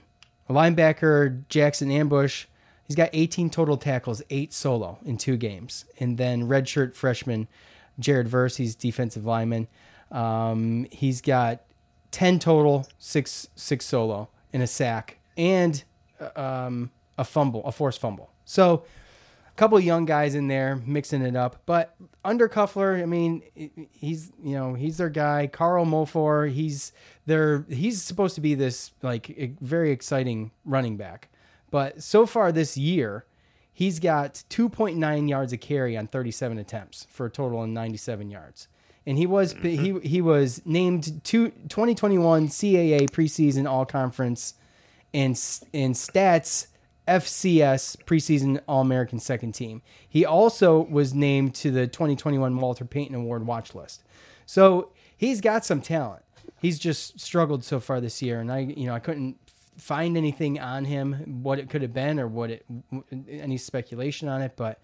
a linebacker, Jackson Ambush. He's got eighteen total tackles, eight solo in two games. And then redshirt freshman, Jared Verse, he's defensive lineman. Um, he's got ten total, six, six solo in a sack and, um, a fumble, a forced fumble. So a couple of young guys in there mixing it up, but Undercuffler, I mean, he's, you know, he's their guy, Carl Mofor. He's their, he's supposed to be this like very exciting running back, but so far this year, he's got two point nine yards a carry on thirty-seven attempts for a total of ninety-seven yards. And he was he he was named two, twenty twenty-one C A A preseason All-Conference and and Stats F C S preseason All-American second team. He also was named to the twenty twenty-one Walter Payton Award watch list. So he's got some talent. He's just struggled so far this year, and I you know I couldn't find anything on him, what it could have been or what it any speculation on it, but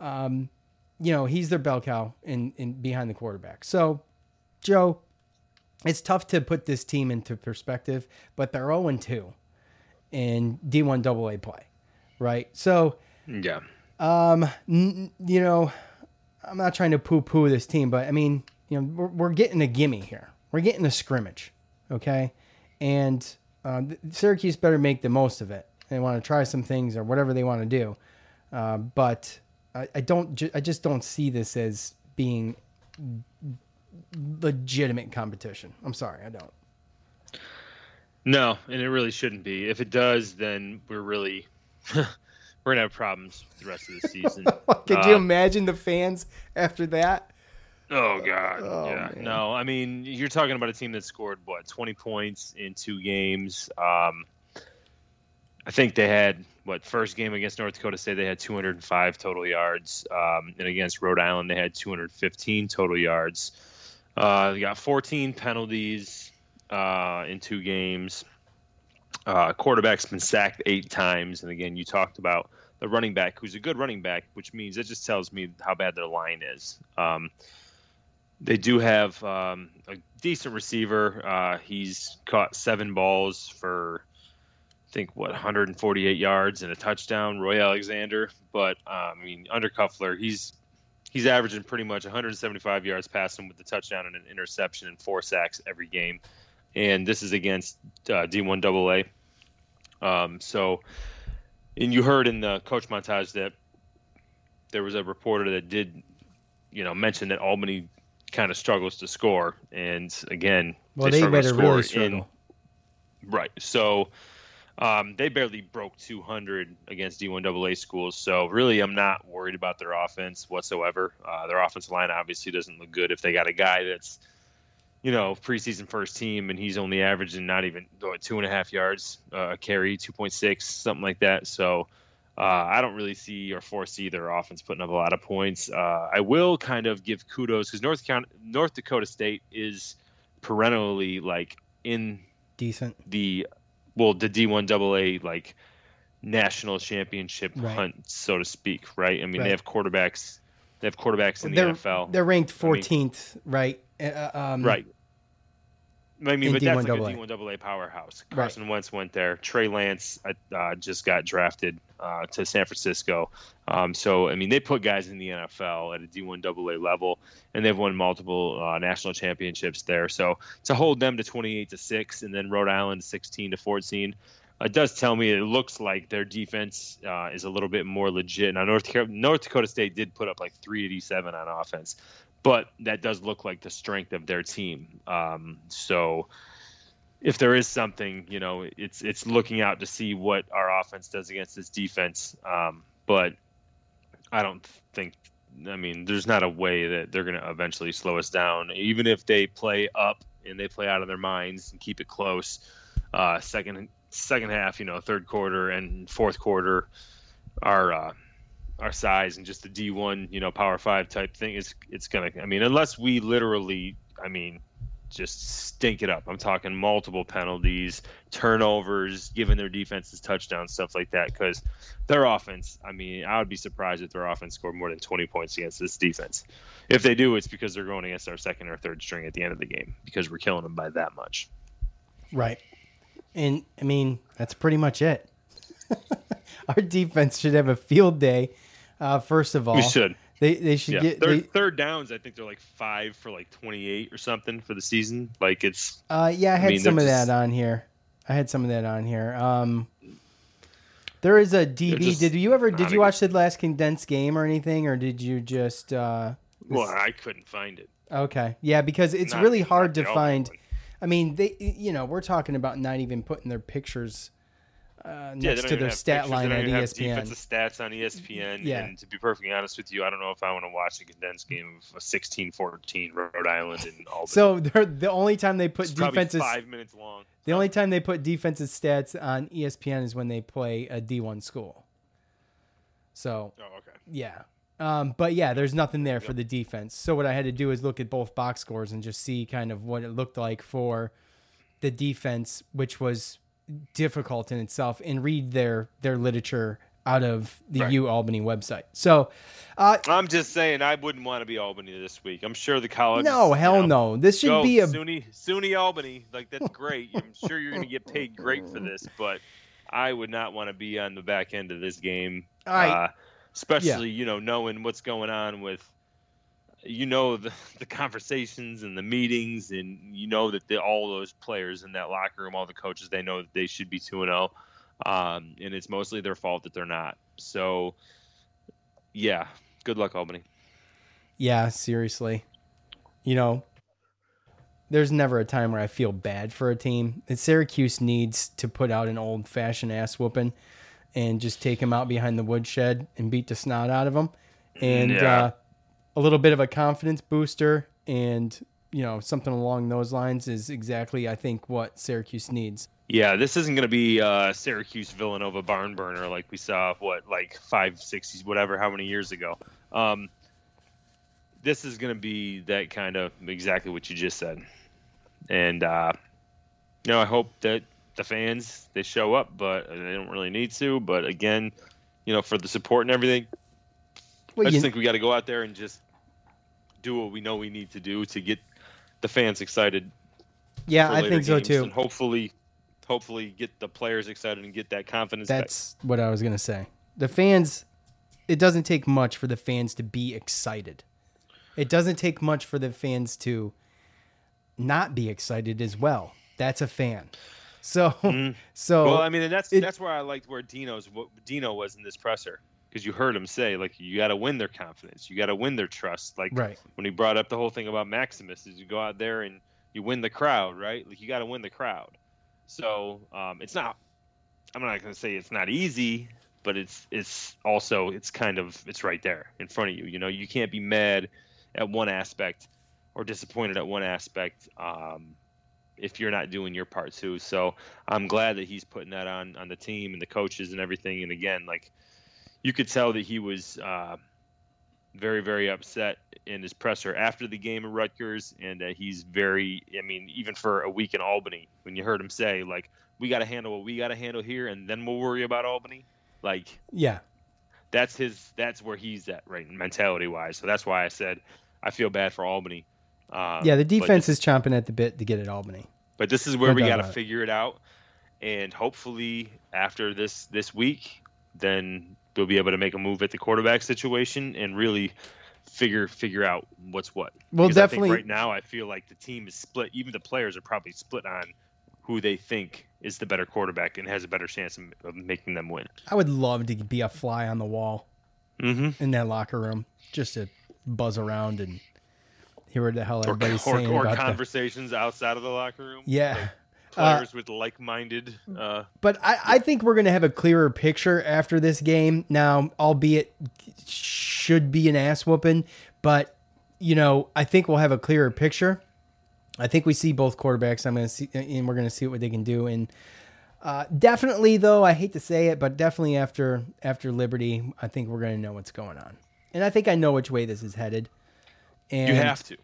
um, you know, he's their bell cow in, in behind the quarterback. So, Joe, it's tough to put this team into perspective, but they're zero and two in D one double A play, right? So, yeah, um, n- you know, I'm not trying to poo-poo this team, but I mean, you know, we're, we're getting a gimme here. We're getting a scrimmage, okay? And uh, Syracuse better make the most of it. They want to try some things or whatever they want to do, uh, but I, I don't. Ju- I just don't see this as being legitimate competition. I'm sorry, I don't. No, and it really shouldn't be. If it does, then we're really we're gonna have problems the rest of the season. Could uh, you imagine the fans after that? Oh God! Oh, yeah, man. No. I mean, you're talking about a team that scored what twenty points in two games. Um, I think they had what first game against North Dakota State they had two hundred five total yards, um, and against Rhode Island they had two hundred fifteen total yards. Uh, they got fourteen penalties uh, in two games. Uh, quarterback's been sacked eight times, and again, you talked about the running back, who's a good running back, which means that just tells me how bad their line is. Um, They do have um, a decent receiver. Uh, he's caught seven balls for, I think, what, one hundred forty-eight yards and a touchdown, Roy Alexander. But, uh, I mean, Undercuffler, he's he's averaging pretty much one hundred seventy-five yards passing with a touchdown and an interception and four sacks every game. And this is against uh, D one double A. Um, so, and you heard in the coach montage that there was a reporter that did, you know, mention that Albany – kind of struggles to score, and again, well, they, they better score really struggle. In, right, so um, they barely broke two hundred against D one double A schools. So really, I'm not worried about their offense whatsoever. Uh, their offensive line obviously doesn't look good if they got a guy that's, you know, preseason first team, and he's only averaging not even what, two and a half yards a uh, carry, two point six, something like that. So uh, I don't really see or foresee their offense putting up a lot of points. Uh, I will kind of give kudos because North, North Dakota State is perennially like in decent the well the D one double A like national championship right. hunt, so to speak. Right? I mean, right. they have quarterbacks. They have quarterbacks in they're, the N F L. They're ranked fourteenth, I mean, right? Uh, um, right. I mean, but that's like a D one double A powerhouse. Carson right. Wentz went there. Trey Lance uh, just got drafted uh, to San Francisco. Um, so, I mean, they put guys in the N F L at a D one double A level, and they've won multiple uh, national championships there. So to hold them to twenty-eight to six and then Rhode Island sixteen to fourteen, it does tell me it looks like their defense uh, is a little bit more legit. Now, North, North Dakota State did put up like three eighty-seven on offense. But that does look like the strength of their team. Um, so if there is something, you know, it's it's looking out to see what our offense does against this defense. Um, but I don't think, I mean, there's not a way that they're going to eventually slow us down. Even if they play up and they play out of their minds and keep it close, uh, second second half, you know, third quarter and fourth quarter are uh, – our size and just the D one, you know, power five type thing is it's going to, I mean, unless we literally, I mean, just stink it up. I'm talking multiple penalties, turnovers, giving their defenses touchdowns, stuff like that. Cause their offense, I mean, I would be surprised if their offense scored more than twenty points against this defense. If they do, it's because they're going against our second or third string at the end of the game because we're killing them by that much. Right. And I mean, that's pretty much it. Our defense should have a field day. Uh, first of all, we should. They they should yeah. get third, they, third downs. I think they're like five for like twenty-eight or something for the season. Like it's. Uh, yeah, I had I mean, some of just, that on here. I had some of that on here. Um, there is a D B. Just, did you ever? Did you watch the last condensed game or anything, or did you just? Uh, well, this, I couldn't find it. Okay, yeah, because it's not, really hard to find. One. I mean, they. You know, we're talking about not even putting their pictures. Uh, next yeah, to their stat pictures. Line at E S P N. Defensive stats on E S P N. Yeah. And to be perfectly honest with you, I don't know if I want to watch a condensed game of sixteen fourteen Rhode Island and all. So the only time they put defenses five minutes long. The only time they put defensive stats on E S P N is when they play a D one school. So. Oh, okay. Yeah. Um, but yeah, there's nothing there yep. for the defense. So what I had to do is look at both box scores and just see kind of what it looked like for the defense, which was difficult in itself, and read their their literature out of the right. U Albany website. So uh, I'm just saying I wouldn't want to be Albany this week. I'm sure the college. No, is, hell you know, no. This should be a SUNY, SUNY Albany. Like, that's great. I'm sure you're going to get paid great for this, but I would not want to be on the back end of this game. I, uh, especially, yeah. you know, knowing what's going on with, you know, the, the conversations and the meetings, and you know that they, all those players in that locker room, all the coaches, they know that they should be two and oh, um, and it's mostly their fault that they're not. So, yeah, good luck, Albany. Yeah, seriously. You know, there's never a time where I feel bad for a team. And Syracuse needs to put out an old-fashioned ass-whooping and just take them out behind the woodshed and beat the snot out of them. And yeah. uh, a little bit of a confidence booster and, you know, something along those lines is exactly, I think, what Syracuse needs. Yeah, this isn't going to be uh, Syracuse-Villanova barn burner like we saw, what, like five, six, whatever, how many years ago. Um, this is going to be that kind of exactly what you just said. And, uh, you know, I hope that the fans, they show up, but they don't really need to. But, again, you know, for the support and everything, well, I just you... think we got to go out there and just do what we know we need to do to get the fans excited. Yeah, I think so, too. And hopefully, hopefully get the players excited and get that confidence. That's back. What I was going to say. The fans, it doesn't take much for the fans to be excited. It doesn't take much for the fans to not be excited as well. That's a fan. So, mm-hmm. so well, I mean, and that's, it, that's where I liked where Dino's, what Dino was in this presser. Cause you heard him say, like, you got to win their confidence. You got to win their trust. Like right. when he brought up the whole thing about Maximus is you go out there and you win the crowd, right? Like you got to win the crowd. So, um, it's not, I'm not going to say it's not easy, but it's, it's also, it's kind of, it's right there in front of you. You know, you can't be mad at one aspect or disappointed at one aspect um, if you're not doing your part too. So I'm glad that he's putting that on, on the team and the coaches and everything. And again, like you could tell that he was uh, very, very upset in his presser after the game at Rutgers. And that he's very, I mean, even for a week in Albany, when you heard him say, like, we got to handle what we got to handle here and then we'll worry about Albany. Like, yeah, that's his, that's where he's at, right? Mentality wise. So that's why I said, I feel bad for Albany. Um, yeah, the defense this, is chomping at the bit to get at Albany. But this is where no we got to figure it out, and hopefully after this this week, then they'll be able to make a move at the quarterback situation and really figure figure out what's what. Well, because definitely. I think right now, I feel like the team is split. Even the players are probably split on who they think is the better quarterback and has a better chance of, of making them win. I would love to be a fly on the wall mm-hmm. in that locker room just to buzz around and. Here were the hell everybody's or, saying or, or about conversations the, outside of the locker room. Yeah. Like players uh, with like-minded. Uh, but I, I think we're going to have a clearer picture after this game. Now, albeit should be an ass whooping, but, you know, I think we'll have a clearer picture. I think we see both quarterbacks. I'm going to see, and we're going to see what they can do. And uh, definitely, though, I hate to say it, but definitely after after Liberty, I think we're going to know what's going on. And I think I know which way this is headed. And you have to.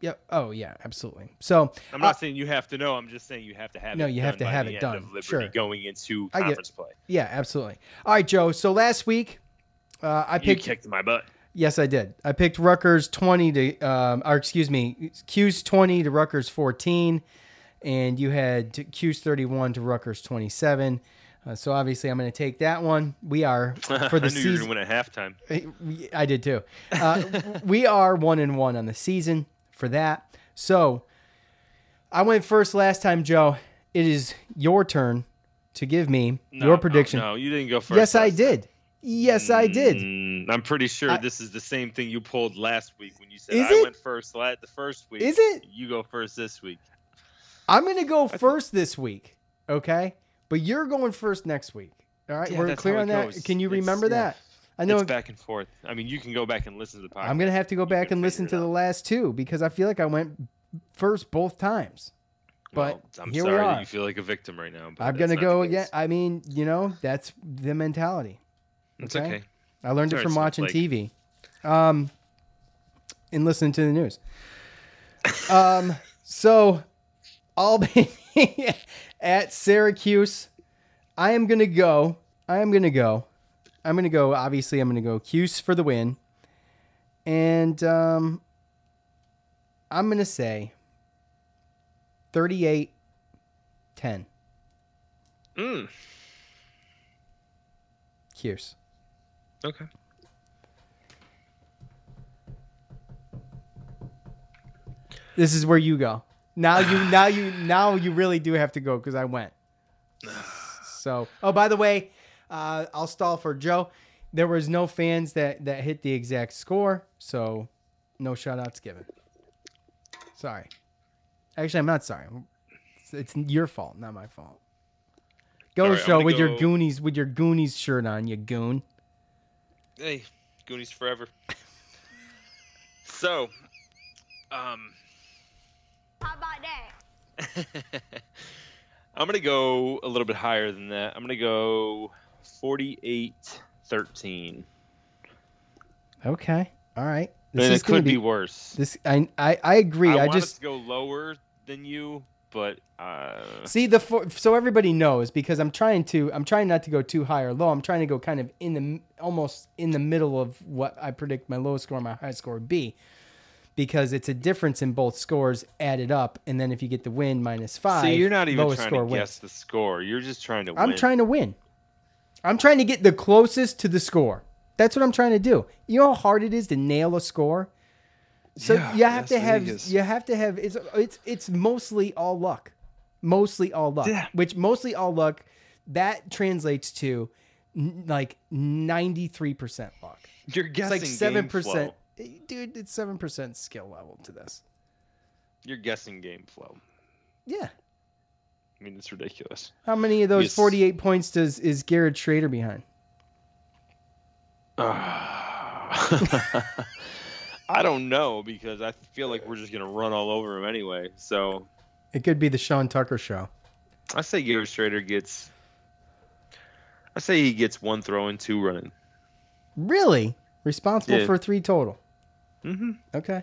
Yep. Oh, yeah, absolutely. So I'm not uh, saying you have to know. I'm just saying you have to have no, it done. No, you have to have it done. Sure. Going into conference play. Yeah, absolutely. All right, Joe. So last week, uh, I picked. You kicked my butt. Yes, I did. I picked Rutgers twenty to, um, or excuse me, Cuse twenty to Rutgers fourteen, and you had Cuse thirty-one to Rutgers twenty-seven. Uh, so obviously, I'm going to take that one. We are for the I knew season. You were going to win at halftime. I did too. Uh, we are one and one on the season for that. So I went first last time, Joe. It is your turn to give me no, your prediction. Oh, no, you didn't go first. Yes, I did. Time. Yes, I did. Mm, I'm pretty sure I, this is the same thing you pulled last week when you said I it? went first the first week. Is it? You go first this week. I'm going to go I first think- this week. Okay. But you're going first next week. All right, yeah, we're clear on that. Goes. Can you it's, remember yeah. that? I know it's back and forth. I mean, you can go back and listen to the podcast. I'm going to have to go back and listen to the last two because I feel like I went first both times. But well, I'm here sorry we are. That you feel like a victim right now. But I'm going to go. Yeah, I mean, you know, that's the mentality. That's okay. okay. I learned it from watching like... T V, um, and listening to the news. um, so Albany at Syracuse, I am going to go, I am going to go I'm going to go, obviously, I'm going to go Cuse for the win. And um, I'm going to say thirty-eight ten. Mm. Cuse. Okay. This is where you go. Now you now you now you really do have to go because I went. So, oh, by the way, uh, I'll stall for Joe. There was no fans that, that hit the exact score, so no shout outs given. Sorry. Actually, I'm not sorry. It's, it's your fault, not my fault. Go right, Joe with go... your Goonies with your Goonies shirt on, you goon. Hey, Goonies forever. So, um how about that? I'm going to go a little bit higher than that. I'm going to go forty-eight thirteen. Okay. All right. This and is it could be, be worse. This I I, I agree. I, I want just it to go lower than you, but uh... see the for, so everybody knows because I'm trying to I'm trying not to go too high or low. I'm trying to go kind of in the almost in the middle of what I predict my lowest score and my highest score would be. Because it's a difference in both scores added up, and then if you get the win minus five, so you're not even trying to guess the score. You're just trying to win. I'm trying to win. I'm trying to get the closest to the score. That's what I'm trying to do. You know how hard it is to nail a score. So yeah, you have to have you have to have it's it's it's mostly all luck, mostly all luck. Yeah. Which mostly all luck that translates to like ninety-three percent luck. You're guessing it's like seven percent. Dude, it's seven percent skill level to this. You're guessing game flow. Yeah. I mean, it's ridiculous. How many of those yes. forty-eight points does is Garrett Shrader behind? Uh, I don't know because I feel like we're just going to run all over him anyway. So it could be the Sean Tucker show. I say Garrett Shrader gets... I say he gets one throw and two running. Really? Responsible yeah. for three total. Mm-hmm. Okay.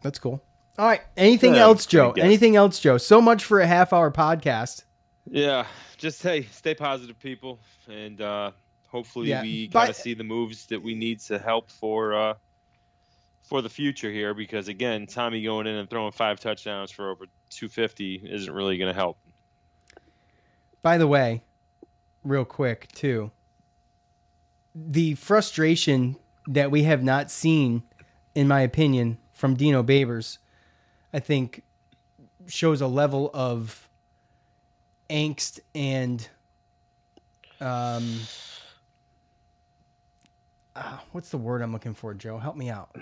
That's cool. All right. Anything yeah, else, Joe? Anything else, Joe? So much for a half hour podcast. Yeah. Just, hey, stay positive, people. And uh, hopefully yeah. we kind of see the moves that we need to help for uh, for the future here. Because, again, Tommy going in and throwing five touchdowns for over two hundred fifty isn't really going to help. By the way, real quick, too, the frustration that we have not seen, in my opinion, from Dino Babers, I think shows a level of angst and um, uh, what's the word I'm looking for, Joe? Help me out.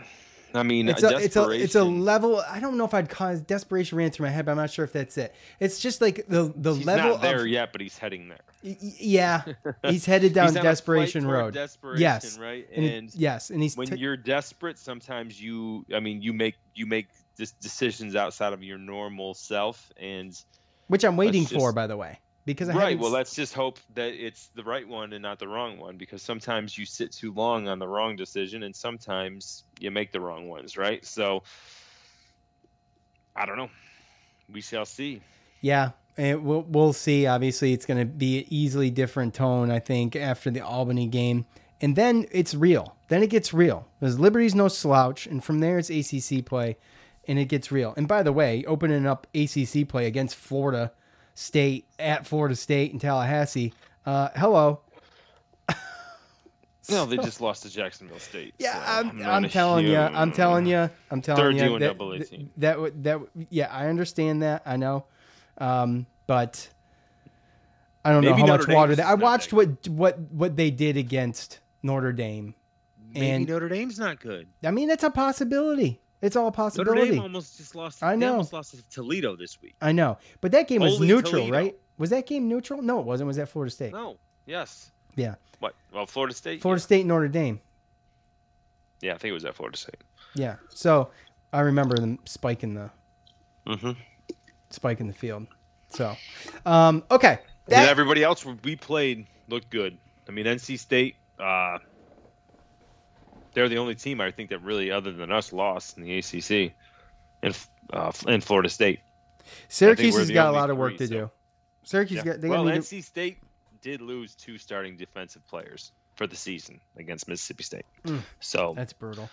I mean, it's a, a it's a it's a level. I don't know if I'd cause desperation ran through my head, but I'm not sure if that's it. It's just like the the he's level. He's not there of, yet, but he's heading there. Y- yeah, he's headed down he's desperation road. Desperation, yes, right. And, and it, yes, and he's when t- you're desperate, sometimes you. I mean, you make you make decisions outside of your normal self, and which I'm waiting just, for, by the way, because I right. Well, let's just hope that it's the right one and not the wrong one, because sometimes you sit too long on the wrong decision, and sometimes you make the wrong ones, right? So I don't know. We shall see. Yeah, and we'll we'll see. Obviously, it's going to be an easily different tone, I think, after the Albany game. And then it's real. Then it gets real. Because Liberty's no slouch, and from there it's A C C play, and it gets real. And by the way, opening up A C C play against Florida State at Florida State in Tallahassee, uh, hello. No, they just lost to Jacksonville State. Yeah, so I'm, I'm telling you, I'm telling you, I'm telling you. They're doing double A team. That would that, that yeah, I understand that. I know, um, but I don't Maybe know how Notre much Dame's water. That, I watched what what what they did against Notre Dame. Maybe and Notre Dame's not good. I mean, that's a possibility. It's all a possibility. Notre Dame almost just lost. I know. They almost lost to Toledo this week. I know, but that game Holy was neutral, Toledo. Right? Was that game neutral? No, it wasn't. Was that Florida State? No. Yes. Yeah. What? Well, Florida State. Florida yeah. State, Notre Dame. Yeah, I think it was at Florida State. Yeah. So I remember them spiking the, mm-hmm. spiking the field. So, um, okay. That, and everybody else we played looked good. I mean, N C State. Uh, they're the only team I think that really, other than us, lost in the A C C, and uh, and Florida State. Syracuse has got a lot of work three, to so. do. Syracuse yeah. got. They well, N C State. did lose two starting defensive players for the season against Mississippi State. Mm, so that's brutal.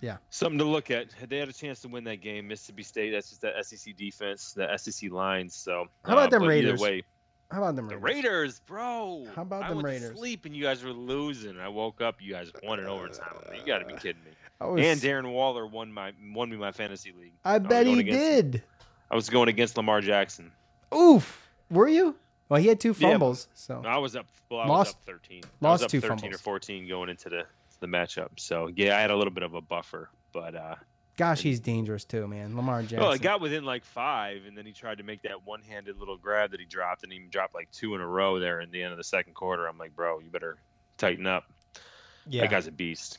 Yeah. Something to look at. They had a chance to win that game. Mississippi State, that's just the S E C defense, the S E C lines. So how about uh, them Raiders? Either way, how about them Raiders? The Raiders, bro. How about I them Raiders? I was asleep and you guys were losing. I woke up, you guys won in overtime. Uh, you got to be kidding me. Was... And Darren Waller won my won me my fantasy league. I, I bet he against, did. I was going against Lamar Jackson. Oof. Were you? Well, he had two fumbles. Yeah, so I was up. Well, I lost, was up thirteen. Lost I was up two thirteen fumbles. Or fourteen going into the. The matchup. So yeah, I had a little bit of a buffer, but uh gosh, he's dangerous too, man. Lamar Jackson. Well, it got within like five, and then he tried to make that one-handed little grab that he dropped, and he dropped like two in a row there in the end of the second quarter. I'm like, bro, you better tighten up. Yeah, that guy's a beast.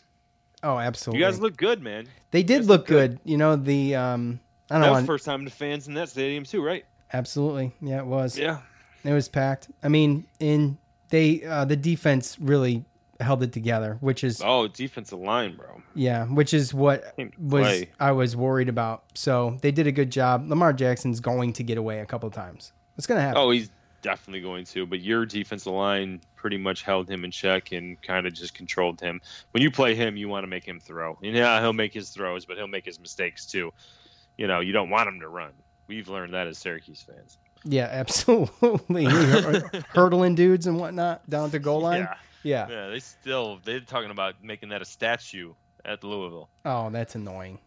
Oh, absolutely. You guys look good, man. They did look good. good. You know the um, I don't know. That was the first time the fans in that stadium too, right? Absolutely. Yeah, it was. Yeah, it was packed. I mean, in they uh, the defense really held it together, which is oh defensive line, bro. Yeah, which is what was play. I was worried about. So they did a good job. Lamar Jackson's going to get away a couple of times. It's gonna happen. Oh, he's definitely going to. But your defensive line pretty much held him in check and kind of just controlled him. When you play him, you want to make him throw. And yeah, he'll make his throws, but he'll make his mistakes too. You know, you don't want him to run. We've learned that as Syracuse fans. Yeah, absolutely. Hurdling dudes and whatnot down to goal line. Yeah. Yeah. Yeah, they still they're talking about making that a statue at Louisville. Oh, that's annoying.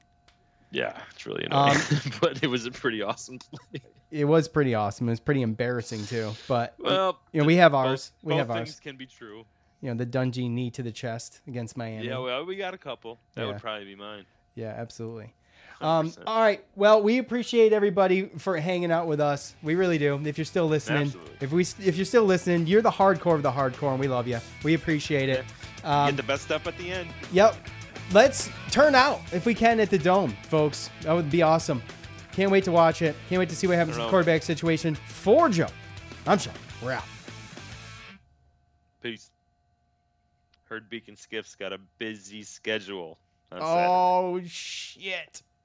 Yeah, it's really annoying. Um, but it was a pretty awesome play. It was pretty awesome. It was pretty embarrassing too. But well, you know, the, we have ours. Both, we both have things ours. Things can be true. You know, the Dungy knee to the chest against Miami. Yeah, well, we got a couple. That yeah. would probably be mine. Yeah, absolutely. Um, all right. Well, we appreciate everybody for hanging out with us. We really do. If you're still listening, Absolutely. if we if you're still listening, you're the hardcore of the hardcore, and we love you. We appreciate it. Um, Get the best stuff at the end. Yep. Let's turn out if we can at the Dome, folks. That would be awesome. Can't wait to watch it. Can't wait to see what happens in the quarterback situation for Joe. I'm Sean. We're out. Peace. Heard Beacon Skiff's got a busy schedule on Saturday. Oh shit.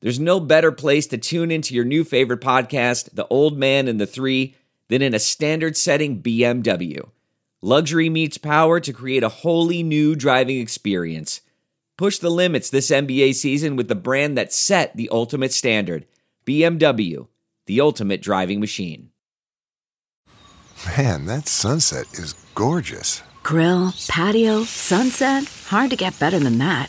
there's no better place to tune into your new favorite podcast, The Old Man and the Three, than in a standard-setting B M W. Luxury meets power to create a wholly new driving experience. Push the limits this N B A season with the brand that set the ultimate standard, B M W, the ultimate driving machine. Man, that sunset is gorgeous. Grill, patio, sunset. Hard to get better than that.